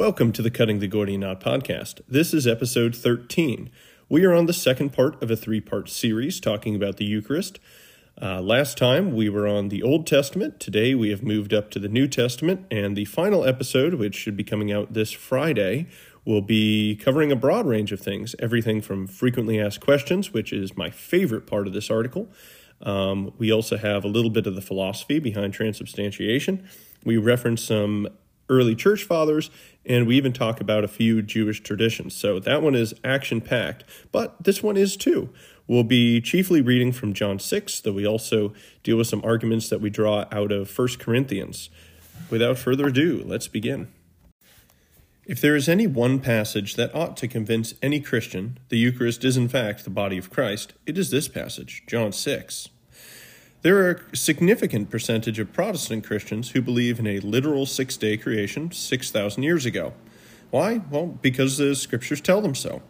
Welcome to the Cutting the Gordian Knot podcast. This is episode 13. We are on the second part of a three-part series talking about the Eucharist. Last time we were on the Old Testament. Today we have moved up to the New Testament, and the final episode, which should be coming out this Friday, will be covering a broad range of things. Everything from frequently asked questions, which is my favorite part of this article. We also have a little bit of the philosophy behind transubstantiation. We reference some early church fathers, and we even talk about a few Jewish traditions. So that one is action-packed, but this one is too. We'll be chiefly reading from John 6, though we also deal with some arguments that we draw out of 1 Corinthians. Without further ado, let's begin. If there is any one passage that ought to convince any Christian the Eucharist is in fact the body of Christ, it is this passage, John 6. There are a significant percentage of Protestant Christians who believe in a literal six-day creation 6,000 years ago. Why? Well, because the scriptures tell them so.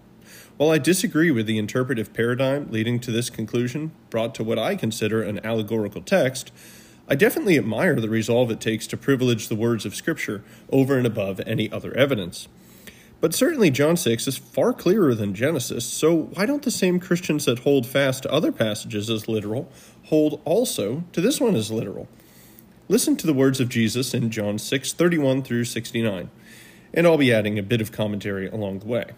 While I disagree with the interpretive paradigm leading to this conclusion, brought to what I consider an allegorical text, I definitely admire the resolve it takes to privilege the words of Scripture over and above any other evidence. But certainly John 6 is far clearer than Genesis, so why don't the same Christians that hold fast to other passages as literal hold also to this one as literal? Listen to the words of Jesus in John 6, 31 through 69, and I'll be adding a bit of commentary along the way.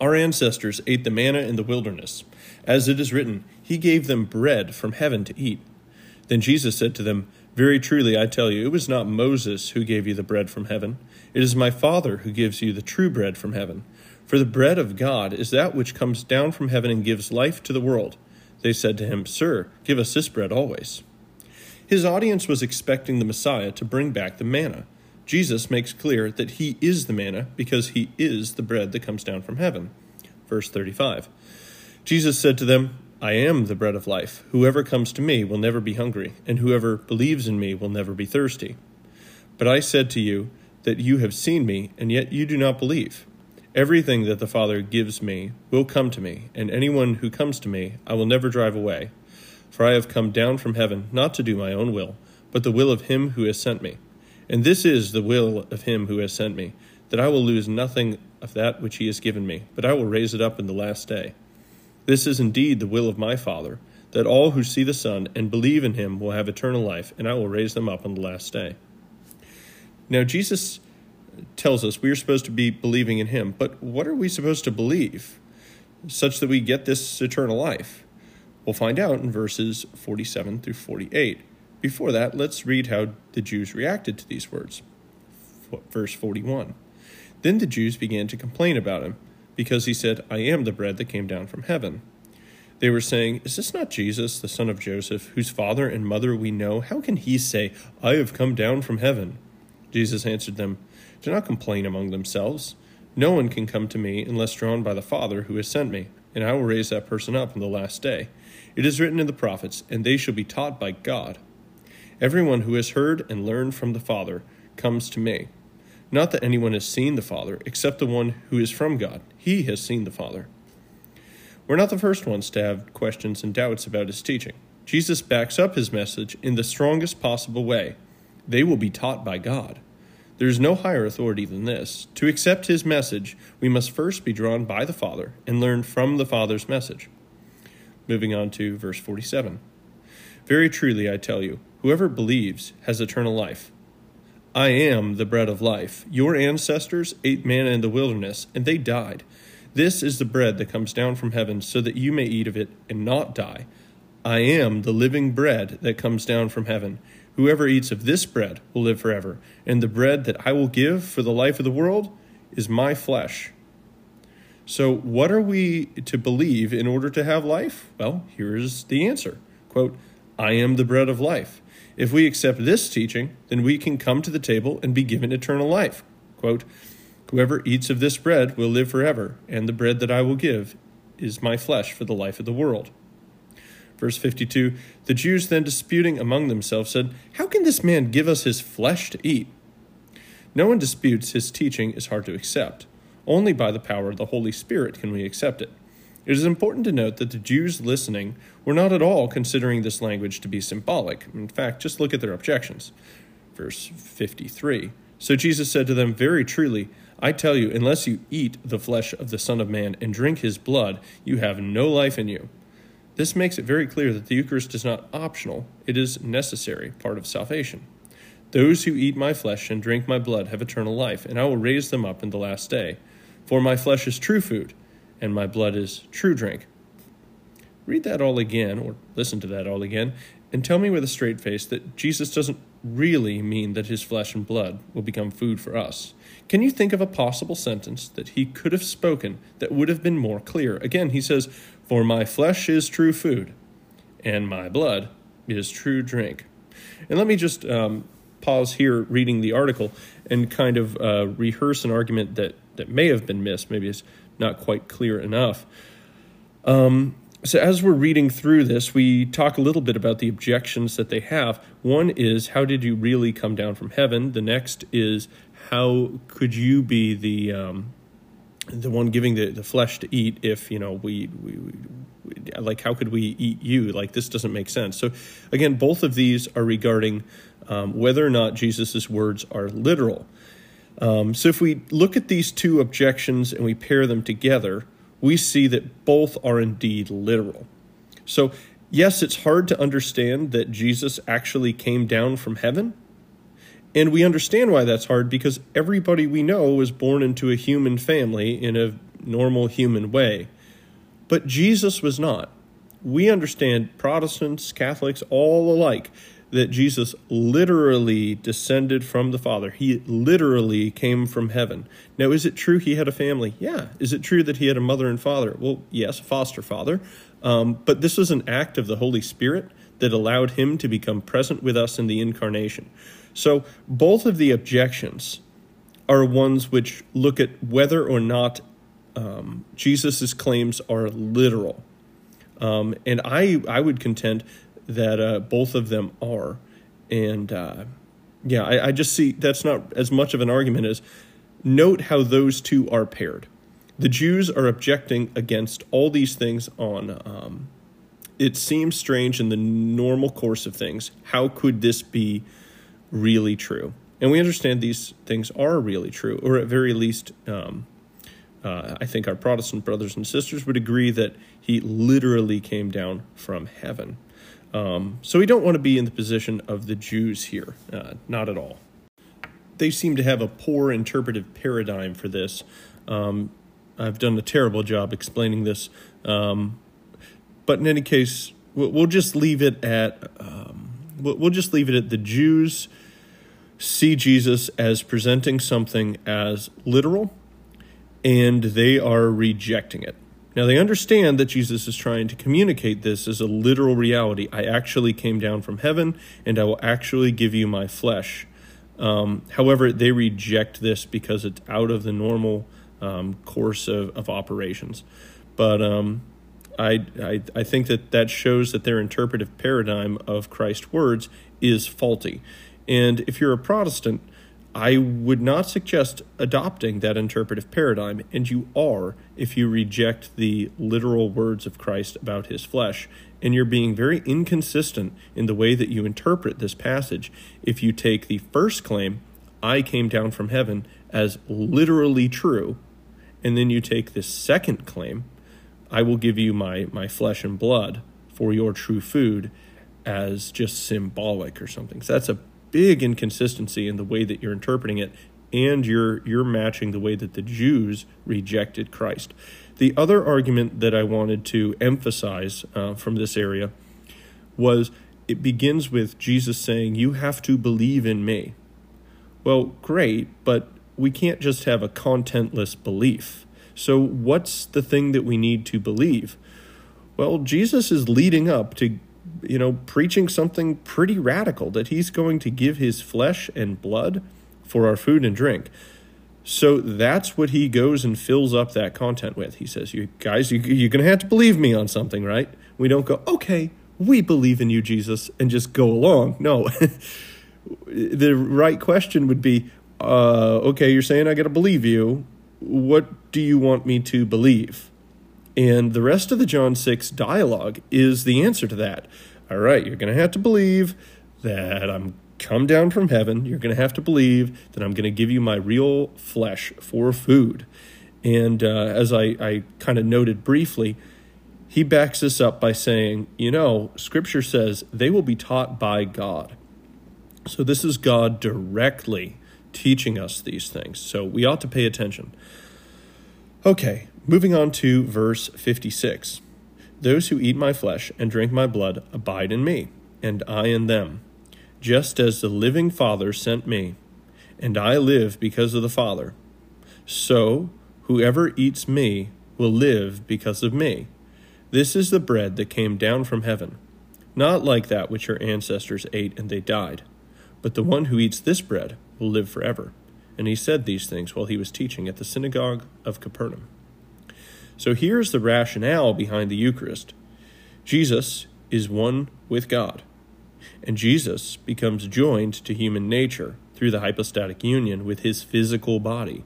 Our ancestors ate the manna in the wilderness. As it is written, he gave them bread from heaven to eat. Then Jesus said to them, "Very truly, I tell you, it was not Moses who gave you the bread from heaven. It is my Father who gives you the true bread from heaven. For the bread of God is that which comes down from heaven and gives life to the world." They said to him, "Sir, give us this bread always." His audience was expecting the Messiah to bring back the manna. Jesus makes clear that he is the manna because he is the bread that comes down from heaven. Verse 35, Jesus said to them, "I am the bread of life. Whoever comes to me will never be hungry, and whoever believes in me will never be thirsty. But I said to you that you have seen me, and yet you do not believe. Everything that the Father gives me will come to me, and anyone who comes to me I will never drive away. For I have come down from heaven not to do my own will, but the will of him who has sent me. And this is the will of him who has sent me, that I will lose nothing of that which he has given me, but I will raise it up in the last day. This is indeed the will of my Father, that all who see the Son and believe in him will have eternal life, and I will raise them up on the last day." Now, Jesus tells us we are supposed to be believing in him, but what are we supposed to believe such that we get this eternal life? We'll find out in verses 47 through 48. Before that, let's read how the Jews reacted to these words. Verse 41, "Then the Jews began to complain about him, because he said, 'I am the bread that came down from heaven.' They were saying, 'Is this not Jesus, the son of Joseph, whose father and mother we know? How can he say, I have come down from heaven?' Jesus answered them, 'Do not complain among themselves. No one can come to me unless drawn by the Father who has sent me, and I will raise that person up on the last day. It is written in the prophets, and they shall be taught by God. Everyone who has heard and learned from the Father comes to me. Not that anyone has seen the Father, except the one who is from God. He has seen the Father.'" We're not the first ones to have questions and doubts about his teaching. Jesus backs up his message in the strongest possible way. They will be taught by God. There is no higher authority than this. To accept his message, we must first be drawn by the Father and learn from the Father's message. Moving on to verse 47. "Very truly, I tell you, whoever believes has eternal life. I am the bread of life. Your ancestors ate manna in the wilderness, and they died. This is the bread that comes down from heaven so that you may eat of it and not die. I am the living bread that comes down from heaven. Whoever eats of this bread will live forever, and the bread that I will give for the life of the world is my flesh." So what are we to believe in order to have life? Well, here is the answer. Quote, "I am the bread of life." If we accept this teaching, then we can come to the table and be given eternal life. Quote, "Whoever eats of this bread will live forever, and the bread that I will give is my flesh for the life of the world." Verse 52, "The Jews then disputing among themselves said, 'How can this man give us his flesh to eat?' No one disputes his teaching is hard to accept. Only by the power of the Holy Spirit can we accept it." It is important to note that the Jews listening were not at all considering this language to be symbolic. In fact, just look at their objections. Verse 53, So Jesus said to them, "Very truly, I tell you, unless you eat the flesh of the Son of Man and drink his blood, you have no life in you." This makes it very clear that the Eucharist is not optional. It is necessary, part of salvation. "Those who eat my flesh and drink my blood have eternal life, and I will raise them up in the last day. For my flesh is true food, and my blood is true drink." Read that all again, or listen to that all again, and tell me with a straight face that Jesus doesn't really mean that his flesh and blood will become food for us. Can you think of a possible sentence that he could have spoken that would have been more clear? Again, he says, "For my flesh is true food, and my blood is true drink." And let me just pause here reading the article and kind of rehearse an argument that may have been missed. Maybe it's not quite clear enough. So as we're reading through this, we talk a little bit about the objections that they have. One is, how did you really come down from heaven? The next is, how could you be the one giving the flesh to eat if, you know, we like, how could we eat you? Like, this doesn't make sense. So again, both of these are regarding whether or not Jesus's words are literal. So if we look at these two objections and we pair them together, we see that both are indeed literal. So, yes, it's hard to understand that Jesus actually came down from heaven. And we understand why that's hard because everybody we know was born into a human family in a normal human way. But Jesus was not. We understand, Protestants, Catholics, all alike, that Jesus literally descended from the Father. He literally came from heaven. Now, is it true he had a family? Yeah. Is it true that he had a mother and father? Well, yes, a foster father. But this was an act of the Holy Spirit that allowed him to become present with us in the incarnation. So both of the objections are ones which look at whether or not Jesus's claims are literal. And I would contend that both of them are. And I just see that's not as much of an argument as note how those two are paired. The Jews are objecting against all these things on, it seems strange in the normal course of things. How could this be really true? And we understand these things are really true, or at very least, I think our Protestant brothers and sisters would agree that he literally came down from heaven. So we don't want to be in the position of the Jews here, not at all. They seem to have a poor interpretive paradigm for this. I've done a terrible job explaining this, but in any case, we'll just leave it at the Jews see Jesus as presenting something as literal, and they are rejecting it. Now, they understand that Jesus is trying to communicate this as a literal reality. I actually came down from heaven, and I will actually give you my flesh. However, they reject this because it's out of the normal course of operations. But I think that shows that their interpretive paradigm of Christ's words is faulty. And if you're a Protestant, I would not suggest adopting that interpretive paradigm, and you are if you reject the literal words of Christ about his flesh, and you're being very inconsistent in the way that you interpret this passage if you take the first claim, I came down from heaven, as literally true, and then you take the second claim, I will give you my flesh and blood for your true food, as just symbolic or something. So that's a big inconsistency in the way that you're interpreting it, and you're matching the way that the Jews rejected Christ. The other argument that I wanted to emphasize from this area was it begins with Jesus saying, "You have to believe in me." Well, great, but we can't just have a contentless belief. So what's the thing that we need to believe? Well, Jesus is leading up to preaching something pretty radical, that he's going to give his flesh and blood for our food and drink. So that's what he goes and fills up that content with. He says, "You guys, you're going to have to believe me on something, right?" We don't go, "Okay, we believe in you, Jesus," and just go along. No, the right question would be, "Okay, you're saying I got to believe you. What do you want me to believe?" And the rest of the John 6 dialogue is the answer to that. All right, you're going to have to believe that I'm come down from heaven. You're going to have to believe that I'm going to give you my real flesh for food. And as I kind of noted briefly, he backs this up by saying, you know, Scripture says they will be taught by God. So this is God directly teaching us these things. So we ought to pay attention. Okay, moving on to verse 56. Those who eat my flesh and drink my blood abide in me, and I in them, just as the living Father sent me, and I live because of the Father. So whoever eats me will live because of me. This is the bread that came down from heaven, not like that which your ancestors ate and they died. But the one who eats this bread will live forever. And he said these things while he was teaching at the synagogue of Capernaum. So here's the rationale behind the Eucharist. Jesus is one with God, and Jesus becomes joined to human nature through the hypostatic union with his physical body.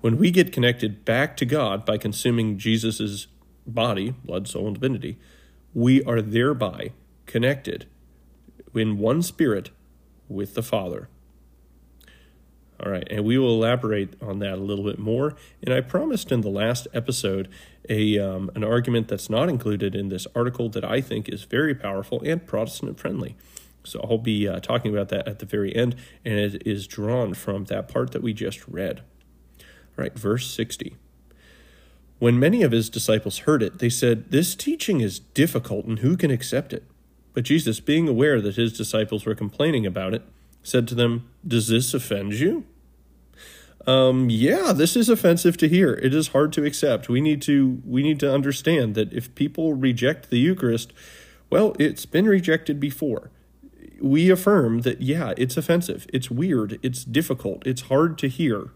When we get connected back to God by consuming Jesus' body, blood, soul, and divinity, we are thereby connected in one spirit with the Father. All right, and we will elaborate on that a little bit more. And I promised in the last episode an argument that's not included in this article that I think is very powerful and Protestant-friendly. So I'll be talking about that at the very end, and it is drawn from that part that we just read. Right, verse 60. When many of his disciples heard it, they said, "This teaching is difficult, and who can accept it?" But Jesus, being aware that his disciples were complaining about it, said to them, "Does this offend you?" Yeah, this is offensive to hear. It is hard to accept. We need to understand that if people reject the Eucharist, well, it's been rejected before. We affirm that, yeah, it's offensive. It's weird. It's difficult. It's hard to hear.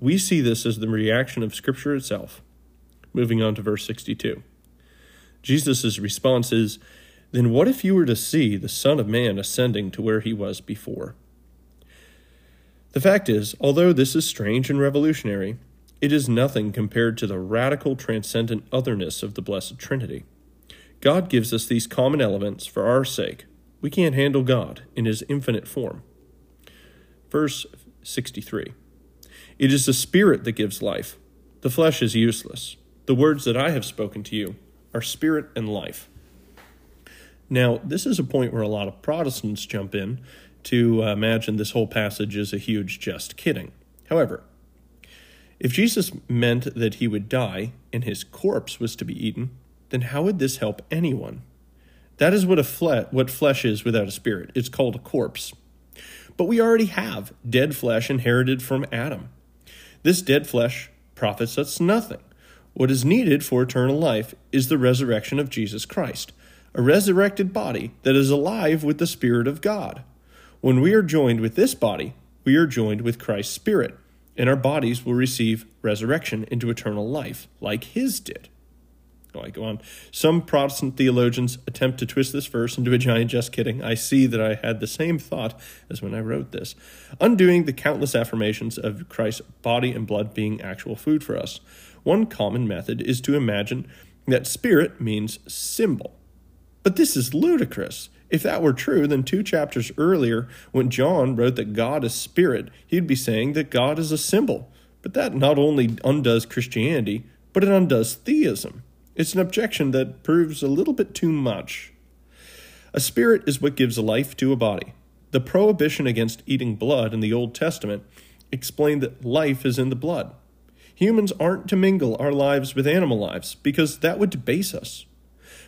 We see this as the reaction of Scripture itself. Moving on to verse 62. Jesus' response is, "Then what if you were to see the Son of Man ascending to where he was before?" The fact is, although this is strange and revolutionary, it is nothing compared to the radical transcendent otherness of the Blessed Trinity. God gives us these common elements for our sake. We can't handle God in his infinite form. Verse 63. It is the Spirit that gives life. The flesh is useless. The words that I have spoken to you are spirit and life. Now, this is a point where a lot of Protestants jump in to imagine this whole passage is a huge just kidding. However, if Jesus meant that he would die and his corpse was to be eaten, then how would this help anyone? That is what flesh is without a spirit. It's called a corpse. But we already have dead flesh inherited from Adam. This dead flesh profits us nothing. What is needed for eternal life is the resurrection of Jesus Christ, a resurrected body that is alive with the Spirit of God. When we are joined with this body, we are joined with Christ's Spirit, and our bodies will receive resurrection into eternal life, like his did. I go on. Some Protestant theologians attempt to twist this verse into a giant just kidding. I see that I had the same thought as when I wrote this, undoing the countless affirmations of Christ's body and blood being actual food for us. One common method is to imagine that spirit means symbol. But this is ludicrous. If that were true, then 2 chapters earlier, when John wrote that God is spirit, he'd be saying that God is a symbol. But that not only undoes Christianity, but it undoes theism. It's an objection that proves a little bit too much. A spirit is what gives life to a body. The prohibition against eating blood in the Old Testament explained that life is in the blood. Humans aren't to mingle our lives with animal lives because that would debase us.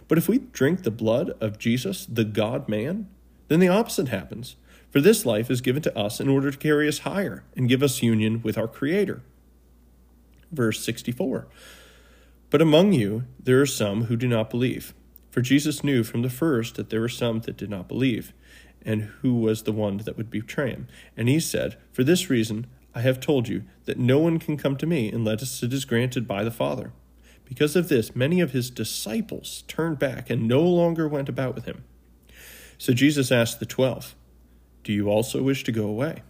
But if we drink the blood of Jesus, the God-man, then the opposite happens. For this life is given to us in order to carry us higher and give us union with our Creator. Verse 64. But among you there are some who do not believe. For Jesus knew from the first that there were some that did not believe, and who was the one that would betray him. And he said, "For this reason I have told you, that no one can come to me unless it is granted by the Father." Because of this, many of his disciples turned back and no longer went about with him. So Jesus asked the 12, "Do you also wish to go away?"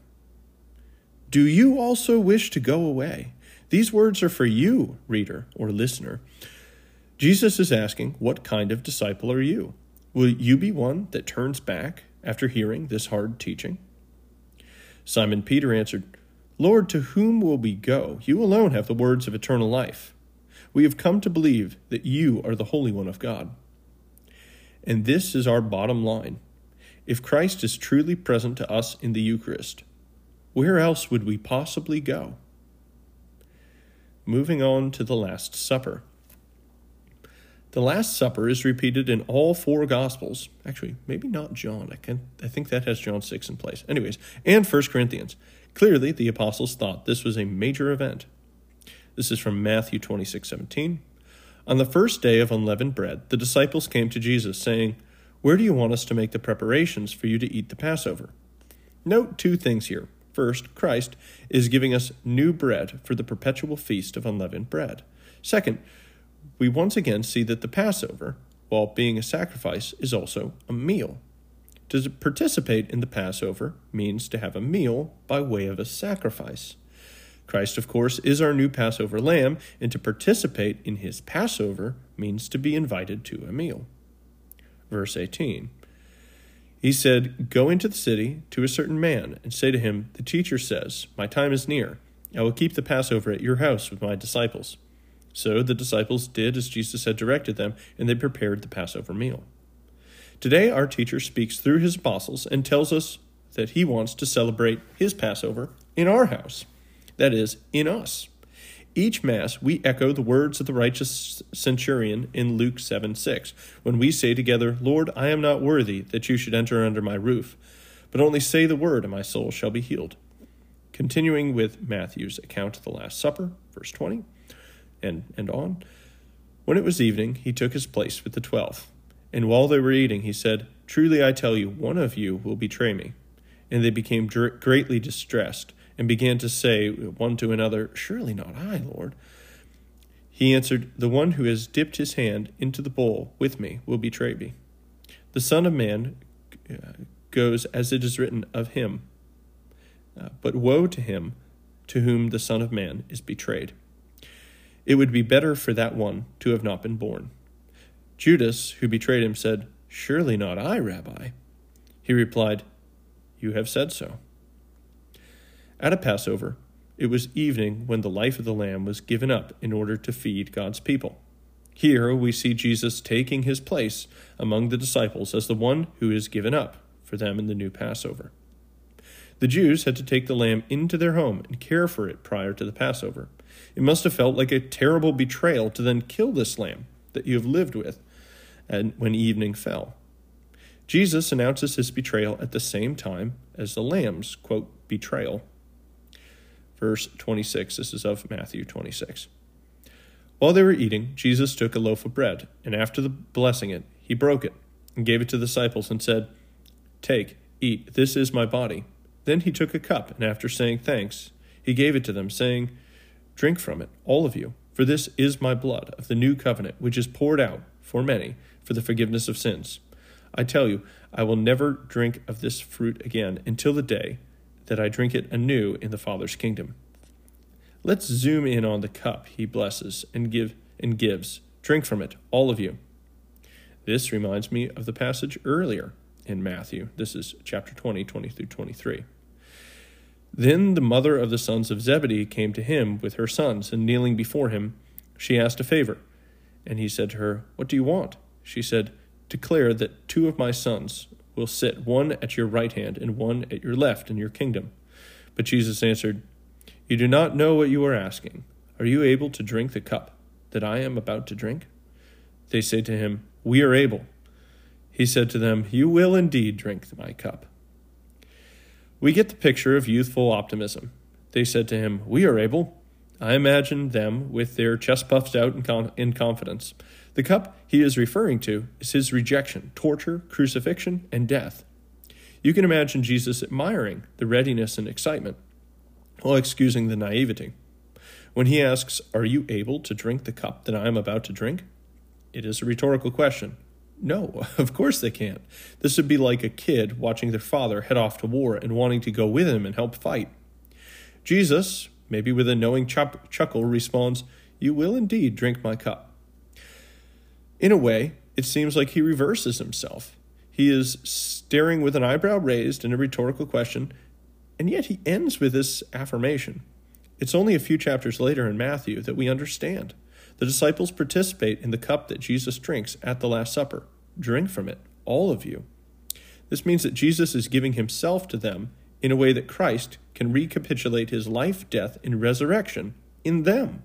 Do you also wish to go away? These words are for you, reader or listener. Jesus is asking, what kind of disciple are you? Will you be one that turns back after hearing this hard teaching? Simon Peter answered, Lord, to whom will we go? You alone have the words of eternal life. We have come to believe that you are the Holy One of God. And this is our bottom line. If Christ is truly present to us in the Eucharist, where else would we possibly go? Moving on to the Last Supper. The Last Supper is repeated in all four Gospels. Actually, maybe not John. I think that has John 6 in place. Anyways, and 1 Corinthians. Clearly, the apostles thought this was a major event. This is from Matthew 26:17. On the first day of unleavened bread, the disciples came to Jesus, saying, Where do you want us to make the preparations for you to eat the Passover? Note two things here. First, Christ is giving us new bread for the perpetual feast of unleavened bread. Second, we once again see that the Passover, while being a sacrifice, is also a meal. To participate in the Passover means to have a meal by way of a sacrifice. Christ, of course, is our new Passover lamb, and to participate in his Passover means to be invited to a meal. Verse 18, he said, Go into the city to a certain man and say to him, The teacher says, My time is near. I will keep the Passover at your house with my disciples. So the disciples did as Jesus had directed them, and they prepared the Passover meal. Today, our teacher speaks through his apostles and tells us that he wants to celebrate his Passover in our house, that is, in us. Each Mass, we echo the words of the righteous centurion in Luke 7:6, when we say together, Lord, I am not worthy that you should enter under my roof, but only say the word, and my soul shall be healed. Continuing with Matthew's account of the Last Supper, verse 20. And on. When it was evening, he took his place with the 12. And while they were eating, he said, Truly I tell you, one of you will betray me. And they became greatly distressed, and began to say one to another, Surely not I, Lord. He answered, The one who has dipped his hand into the bowl with me will betray me. The Son of Man goes as it is written of him, but woe to him to whom the Son of Man is betrayed. It would be better for that one to have not been born. Judas, who betrayed him, said, Surely not I, Rabbi. He replied, You have said so. At a Passover, it was evening when the life of the lamb was given up in order to feed God's people. Here we see Jesus taking his place among the disciples as the one who is given up for them in the new Passover. The Jews had to take the lamb into their home and care for it prior to the Passover. It must have felt like a terrible betrayal to then kill this lamb that you have lived with, and when evening fell. Jesus announces his betrayal at the same time as the lamb's, quote, betrayal. Verse 26, this is of Matthew 26. While they were eating, Jesus took a loaf of bread, and after blessing it, he broke it and gave it to the disciples and said, Take, eat, this is my body. Then he took a cup, and after saying thanks, he gave it to them, saying, Drink from it, all of you, for this is my blood of the new covenant, which is poured out for many for the forgiveness of sins. I tell you, I will never drink of this fruit again until the day that I drink it anew in the Father's kingdom. Let's zoom in on the cup he blesses and gives. Drink from it, all of you. This reminds me of the passage earlier in Matthew. This is chapter 20 through 23. Then the mother of the sons of Zebedee came to him with her sons, and kneeling before him, she asked a favor. And he said to her, What do you want? She said, Declare that two of my sons will sit, one at your right hand and one at your left in your kingdom. But Jesus answered, You do not know what you are asking. Are you able to drink the cup that I am about to drink? They said to him, We are able. He said to them, You will indeed drink my cup. We get the picture of youthful optimism. They said to him, We are able. I imagine them with their chest puffed out in confidence. The cup he is referring to is his rejection, torture, crucifixion, and death. You can imagine Jesus admiring the readiness and excitement, while excusing the naivety. When he asks, Are you able to drink the cup that I am about to drink? It is a rhetorical question. No, of course they can't. This would be like a kid watching their father head off to war and wanting to go with him and help fight. Jesus, maybe with a knowing chuckle, responds, You will indeed drink my cup. In a way, it seems like he reverses himself. He is staring with an eyebrow raised in a rhetorical question, and yet he ends with this affirmation. It's only a few chapters later in Matthew that we understand. The disciples participate in the cup that Jesus drinks at the Last Supper. Drink from it, all of you. This means that Jesus is giving himself to them in a way that Christ can recapitulate his life, death, and resurrection in them.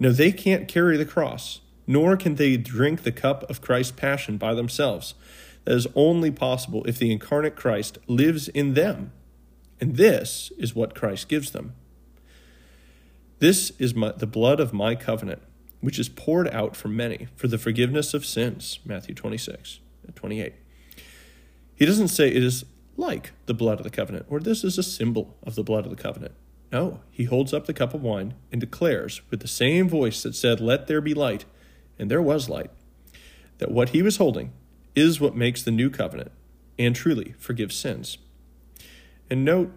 Now, they can't carry the cross, nor can they drink the cup of Christ's passion by themselves. That is only possible if the incarnate Christ lives in them. And this is what Christ gives them. This is the blood of my covenant, which is poured out for many for the forgiveness of sins, Matthew 26, 28. He doesn't say it is like the blood of the covenant, or this is a symbol of the blood of the covenant. No, he holds up the cup of wine and declares with the same voice that said, "Let there be light," and there was light, that what he was holding is what makes the new covenant and truly forgives sins. And note,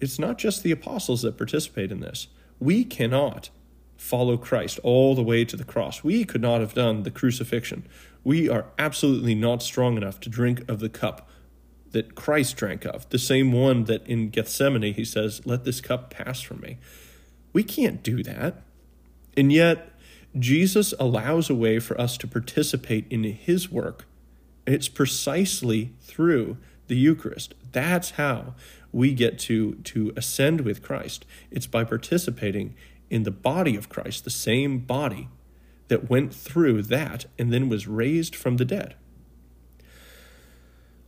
it's not just the apostles that participate in this. We cannot follow Christ all the way to the cross. We could not have done the crucifixion. We are absolutely not strong enough to drink of the cup that Christ drank of, the same one that in Gethsemane he says, "Let this cup pass from me." We can't do that. And yet, Jesus allows a way for us to participate in his work. It's precisely through the Eucharist. That's how we get to ascend with Christ. It's by participating in the body of Christ, the same body that went through that and then was raised from the dead.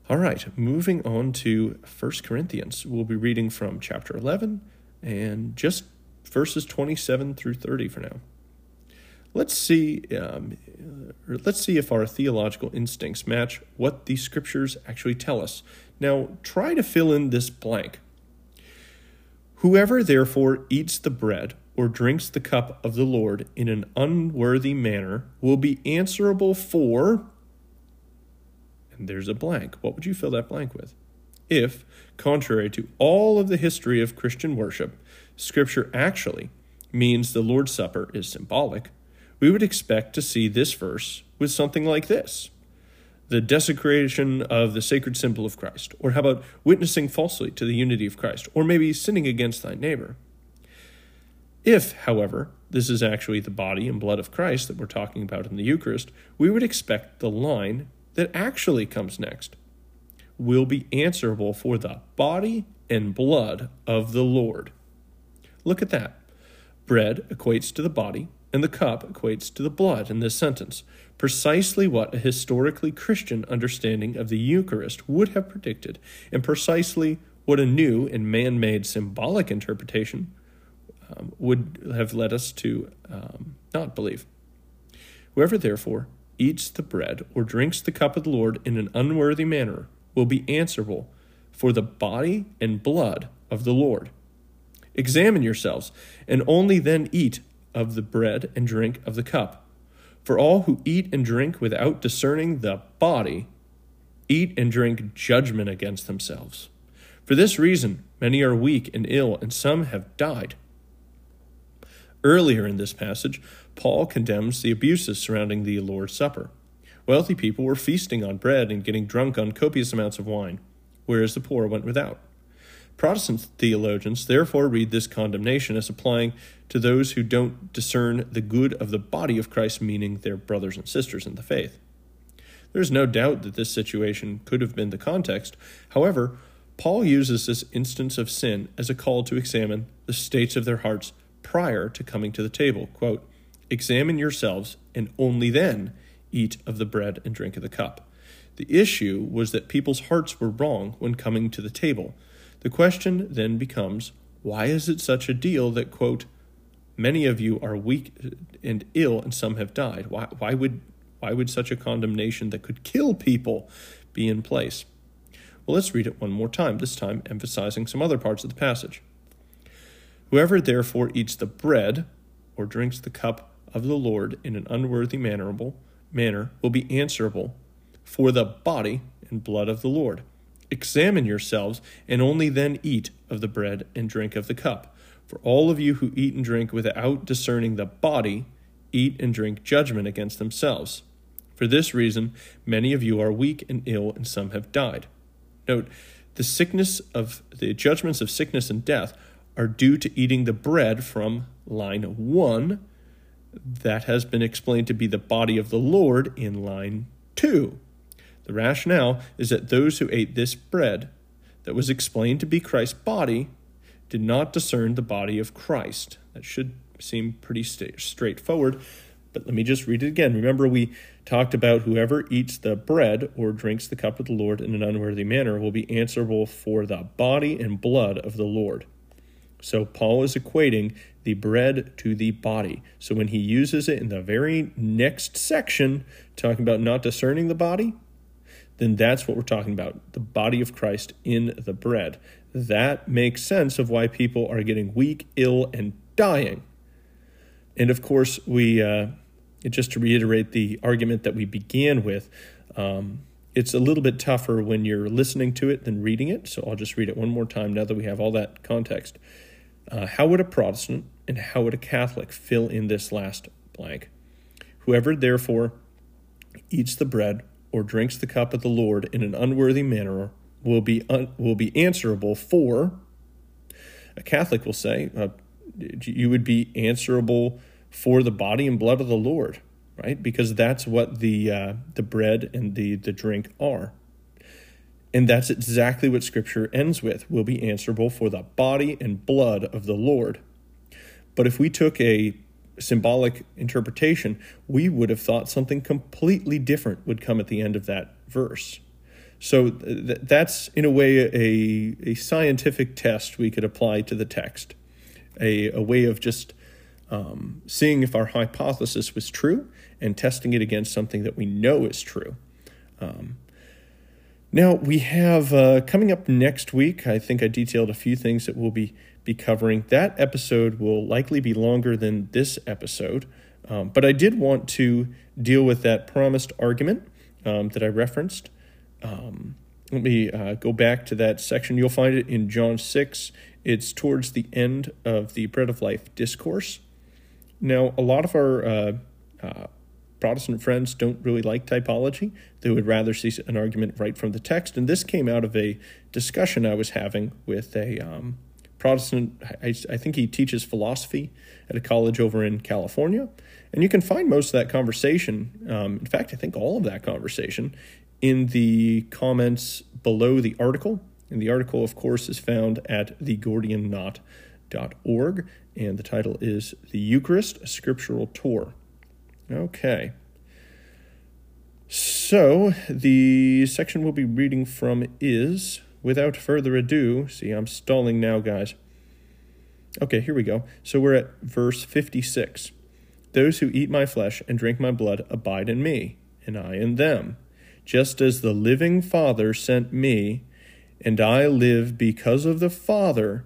All right, moving on to 1 Corinthians. We'll be reading from chapter 11 and just verses 27 through 30 for now. Let's see if our theological instincts match what the scriptures actually tell us. Now, try to fill in this blank. Whoever therefore eats the bread or drinks the cup of the Lord in an unworthy manner will be answerable for, and there's a blank. What would you fill that blank with? If, contrary to all of the history of Christian worship, scripture actually means the Lord's Supper is symbolic, we would expect to see this verse with something like this: the desecration of the sacred symbol of Christ, or how about witnessing falsely to the unity of Christ, or maybe sinning against thy neighbor. If, however, this is actually the body and blood of Christ that we're talking about in the Eucharist, we would expect the line that actually comes next will be answerable for the body and blood of the Lord. Look at that. Bread equates to the body, and the cup equates to the blood in this sentence, precisely what a historically Christian understanding of the Eucharist would have predicted, and precisely what a new and man-made symbolic interpretation would have led us to not believe. Whoever, therefore, eats the bread or drinks the cup of the Lord in an unworthy manner will be answerable for the body and blood of the Lord. Examine yourselves, and only then eat of the bread and drink of the cup. For all who eat and drink without discerning the body eat and drink judgment against themselves. For this reason, many are weak and ill, and some have died. Earlier in this passage, Paul condemns the abuses surrounding the Lord's Supper. Wealthy people were feasting on bread and getting drunk on copious amounts of wine, whereas the poor went without. Protestant theologians therefore read this condemnation as applying to those who don't discern the good of the body of Christ, meaning their brothers and sisters in the faith. There is no doubt that this situation could have been the context. However, Paul uses this instance of sin as a call to examine the states of their hearts prior to coming to the table. Quote, "Examine yourselves, and only then eat of the bread and drink of the cup." The issue was that people's hearts were wrong when coming to the table. The question then becomes, why is it such a deal that, quote, "many of you are weak and ill and some have died"? Why would such a condemnation that could kill people be in place? Well, let's read it one more time, this time emphasizing some other parts of the passage. Whoever therefore eats the bread or drinks the cup of the Lord in an unworthy manner will be answerable for the body and blood of the Lord. Examine yourselves, and only then eat of the bread and drink of the cup. For all of you who eat and drink without discerning the body, eat and drink judgment against themselves. For this reason, many of you are weak and ill, and some have died. Note, the judgments of sickness and death are due to eating the bread from line 1. That has been explained to be the body of the Lord in line 2. The rationale is that those who ate this bread that was explained to be Christ's body did not discern the body of Christ. That should seem pretty straightforward, but let me just read it again. Remember, we talked about whoever eats the bread or drinks the cup of the Lord in an unworthy manner will be answerable for the body and blood of the Lord. So Paul is equating the bread to the body. So when he uses it in the very next section, talking about not discerning the body, then that's what we're talking about, the body of Christ in the bread. That makes sense of why people are getting weak, ill, and dying. And of course, just to reiterate the argument that we began with, it's a little bit tougher when you're listening to it than reading it, so I'll just read it one more time now that we have all that context. How would a Protestant and how would a Catholic fill in this last blank? Whoever, therefore, eats the bread or drinks the cup of the Lord in an unworthy manner will be answerable for. A Catholic will say, you would be answerable for the body and blood of the Lord, right? Because that's what the bread and the drink are. And that's exactly what Scripture ends with. We'll be answerable for the body and blood of the Lord. But if we took a symbolic interpretation, we would have thought something completely different would come at the end of that verse. So that's, in a way, a scientific test we could apply to the text, a way of just seeing if our hypothesis was true and testing it against something that we know is true. Now, we have coming up next week, I think I detailed a few things that we'll be covering. That episode will likely be longer than this episode, but I did want to deal with that promised argument that I referenced. Let me go back to that section. You'll find it in John 6. It's towards the end of the Bread of Life discourse. Now, a lot of our Protestant friends don't really like typology. They would rather see an argument right from the text. And this came out of a discussion I was having with a Protestant. I think he teaches philosophy at a college over in California. And you can find most of that conversation, in fact, I think all of that conversation, in the comments below the article. And the article, of course, is found at thegordianknot.org. And the title is The Eucharist, a Scriptural Tour. Okay. So the section we'll be reading from is, without further ado, see, I'm stalling now, guys. Okay, here we go. So we're at verse 56. Those who eat my flesh and drink my blood abide in me, and I in them. Just as the living Father sent me, and I live because of the Father,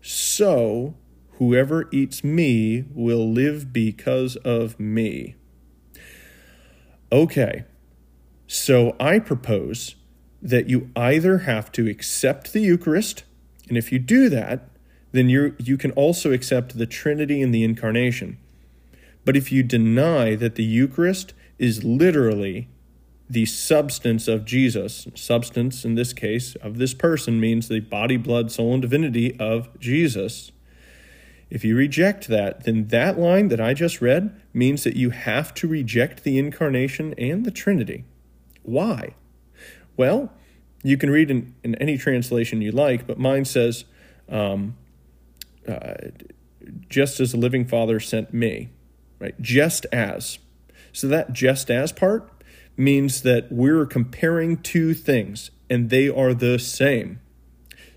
so whoever eats me will live because of me. Okay, so I propose that you either have to accept the Eucharist, and if you do that, then you can also accept the Trinity and the Incarnation. But if you deny that the Eucharist is literally the substance of Jesus, substance in this case of this person means the body, blood, soul, and divinity of Jesus. If you reject that, then that line that I just read means that you have to reject the Incarnation and the Trinity. Why? Well, you can read in any translation you like, but mine says, just as the living Father sent me, right? Just as. So that just as part means that we're comparing two things, and they are the same.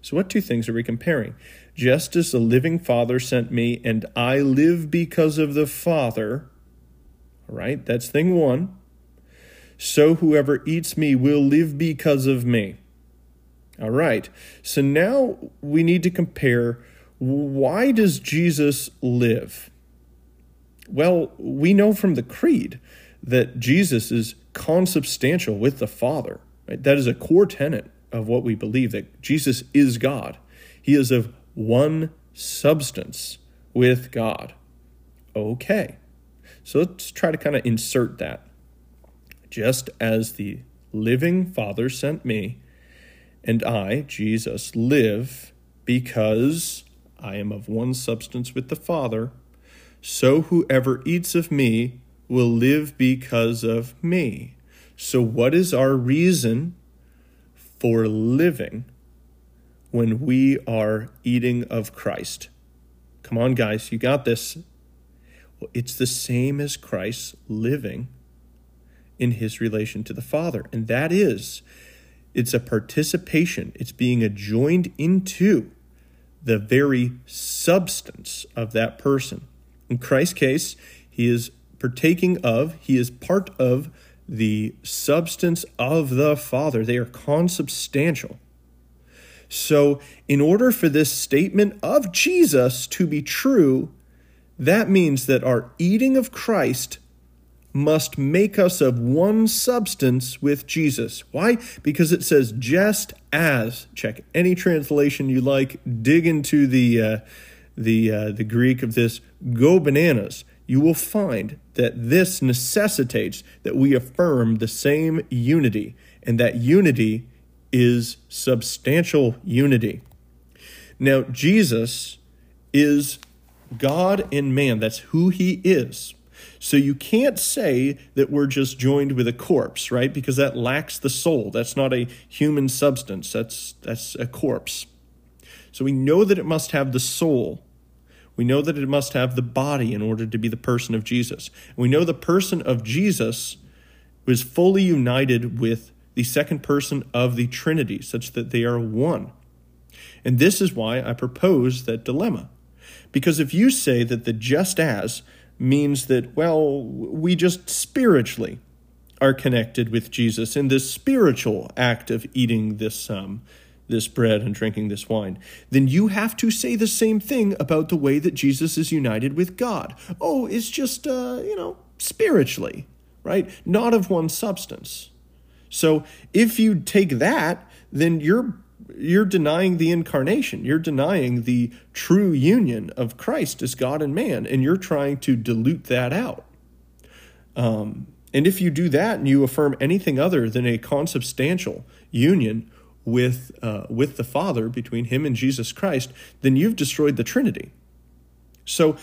So what two things are we comparing? Just as the living Father sent me, and I live because of the Father. All right, that's thing one. So whoever eats me will live because of me. All right, so now we need to compare, why does Jesus live? Well, we know from the Creed that Jesus is consubstantial with the Father. Right? That is a core tenet of what we believe, that Jesus is God. He is of one substance with God. Okay, so let's try to kind of insert that. just as the living Father sent me, and I, Jesus, live because I am of one substance with the Father, so whoever eats of me will live because of me. So what is our reason for living when we are eating of Christ? Come on, guys, you got this. Well, it's the same as Christ living in his relation to the Father. And that is, it's a participation. It's being adjoined into the very substance of that person. In Christ's case, he is partaking of, he is part of the substance of the Father. They are consubstantial. So in order for this statement of Jesus to be true, that means that our eating of Christ must make us of one substance with Jesus. Why? Because it says, just as, check any translation you like, dig into the Greek of this, go bananas, you will find that this necessitates that we affirm the same unity, and that unity is substantial unity. Now, Jesus is God and man. That's who he is. So you can't say that we're just joined with a corpse, right? Because that lacks the soul. That's not a human substance. That's a corpse. So we know that it must have the soul. We know that it must have the body in order to be the person of Jesus. We know the person of Jesus was fully united with the second person of the Trinity, such that they are one. And this is why I propose that dilemma. Because if you say that the just as means that, well, we just spiritually are connected with Jesus in this spiritual act of eating this bread and drinking this wine, then you have to say the same thing about the way that Jesus is united with God. Oh, it's just, spiritually, right? Not of one substance. So if you take that, then you're denying the incarnation. You're denying the true union of Christ as God and man, and you're trying to dilute that out. And if you do that and you affirm anything other than a consubstantial union with the Father, between him and Jesus Christ, then you've destroyed the Trinity. So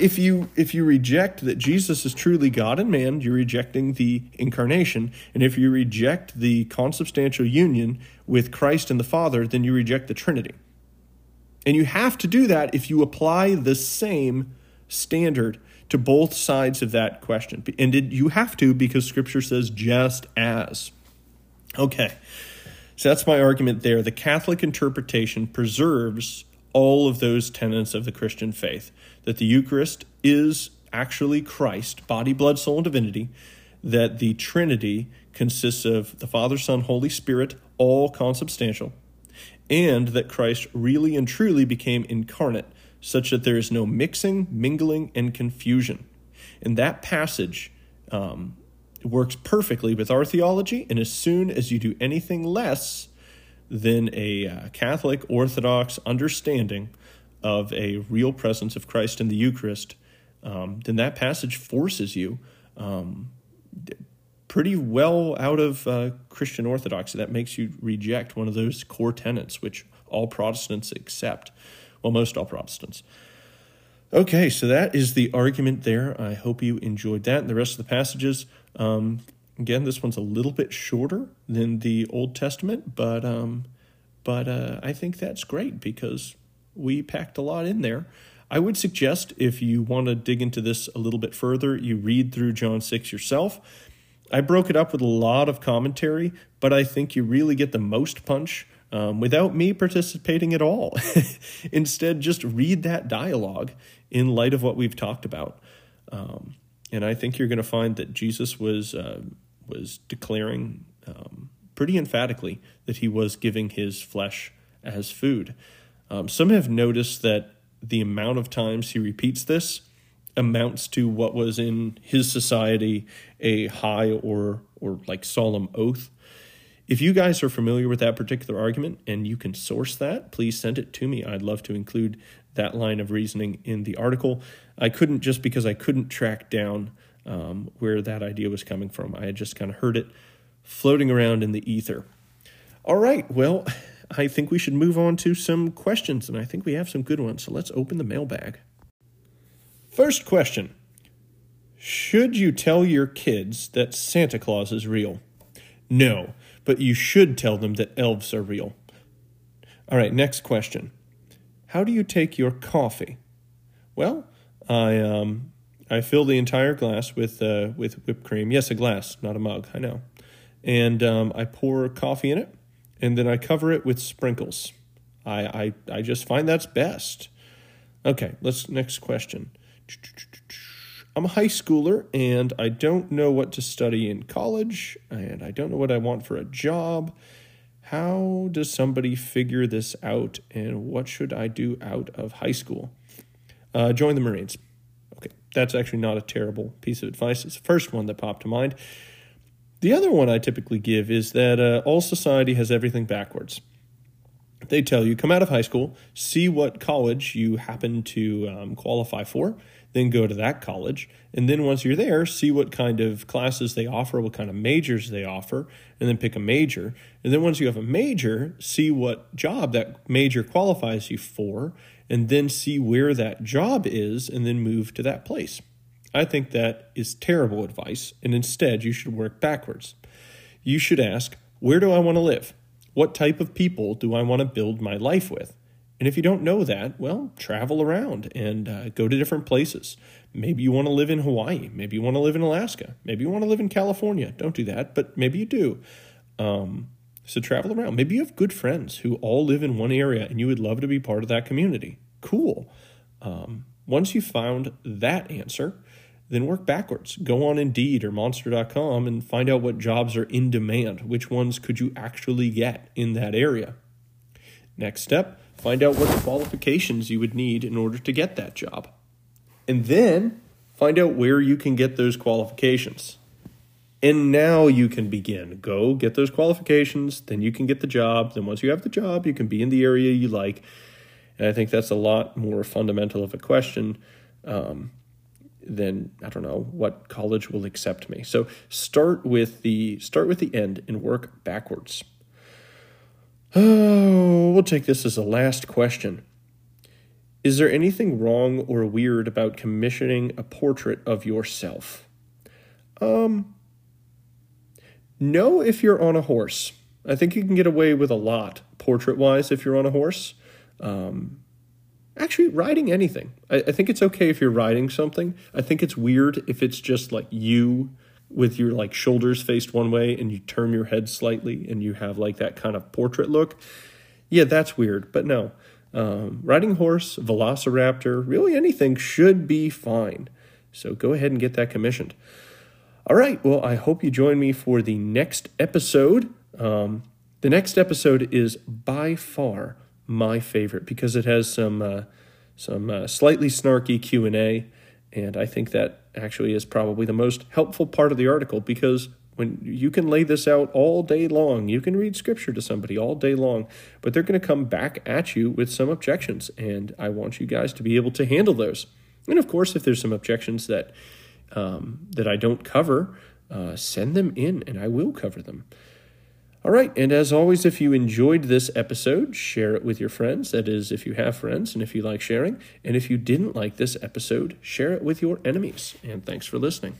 if you reject that Jesus is truly God and man, you're rejecting the incarnation. And if you reject the consubstantial union with Christ and the Father, then you reject the Trinity. And you have to do that if you apply the same standard to both sides of that question. And you have to, because Scripture says just as. Okay, so that's my argument there. The Catholic interpretation preserves all of those tenets of the Christian faith, that the Eucharist is actually Christ, body, blood, soul, and divinity, that the Trinity consists of the Father, Son, Holy Spirit, all consubstantial, and that Christ really and truly became incarnate, such that there is no mixing, mingling, and confusion. And that passage works perfectly with our theology, and as soon as you do anything less than a Catholic Orthodox understanding of a real presence of Christ in the Eucharist, then that passage forces you pretty well out of Christian Orthodoxy. That makes you reject one of those core tenets, which all Protestants accept. Well, most all Protestants. Okay, so that is the argument there. I hope you enjoyed that. And the rest of the passages, again, this one's a little bit shorter than the Old Testament, but I think that's great because we packed a lot in there. I would suggest, if you want to dig into this a little bit further, you read through John 6 yourself. I broke it up with a lot of commentary, but I think you really get the most punch without me participating at all. Instead, just read that dialogue in light of what we've talked about. And I think you're going to find that Jesus was declaring pretty emphatically that he was giving his flesh as food. Some have noticed that the amount of times he repeats this amounts to what was in his society a high or like solemn oath. If you guys are familiar with that particular argument and you can source that, please send it to me. I'd love to include that line of reasoning in the article. I couldn't, just because I couldn't track down where that idea was coming from. I had just kind of heard it floating around in the ether. All right, well, I think we should move on to some questions, and I think we have some good ones. So let's open the mailbag. First question. Should you tell your kids that Santa Claus is real? No, but you should tell them that elves are real. All right, next question. How do you take your coffee? Well, I fill the entire glass with whipped cream. Yes, a glass, not a mug, I know. And I pour coffee in it, and then I cover it with sprinkles. I just find that's best. Okay, next question. I'm a high schooler, and I don't know what to study in college, and I don't know what I want for a job. How does somebody figure this out, and what should I do out of high school? Join the Marines. Okay, that's actually not a terrible piece of advice. It's the first one that popped to mind. The other one I typically give is that all society has everything backwards. They tell you, come out of high school, see what college you happen to qualify for, then go to that college. And then once you're there, see what kind of classes they offer, what kind of majors they offer, and then pick a major. And then once you have a major, see what job that major qualifies you for, and then see where that job is, and then move to that place. I think that is terrible advice, and instead you should work backwards. You should ask, where do I want to live? What type of people do I want to build my life with? And if you don't know that, well, travel around and go to different places. Maybe you want to live in Hawaii. Maybe you want to live in Alaska. Maybe you want to live in California. Don't do that, but maybe you do. So travel around. Maybe you have good friends who all live in one area and you would love to be part of that community. Cool. Once you found that answer, then work backwards. Go on Indeed or Monster.com and find out what jobs are in demand. Which ones could you actually get in that area? Next step, find out what qualifications you would need in order to get that job. And then find out where you can get those qualifications. And now you can begin. Go get those qualifications, then you can get the job. Then once you have the job, you can be in the area you like. And I think that's a lot more fundamental of a question than, I don't know, what college will accept me. So start with the end and work backwards. Oh, we'll take this as a last question. Is there anything wrong or weird about commissioning a portrait of yourself? No, if you're on a horse. I think you can get away with a lot portrait-wise if you're on a horse. Actually, riding anything. I think it's okay if you're riding something. I think it's weird if it's just like you with your like shoulders faced one way and you turn your head slightly and you have like that kind of portrait look. Yeah, that's weird, but no. Riding horse, velociraptor, really anything should be fine. So go ahead and get that commissioned. All right, well, I hope you join me for the next episode. The next episode is by far my favorite because it has some slightly snarky Q&A, and I think that actually is probably the most helpful part of the article, because when you can lay this out all day long, you can read scripture to somebody all day long, but they're going to come back at you with some objections, and I want you guys to be able to handle those. And of course, if there's some objections that I don't cover, send them in and I will cover them. All right, and as always, if you enjoyed this episode, share it with your friends. That is, if you have friends and if you like sharing. And if you didn't like this episode, share it with your enemies. And thanks for listening.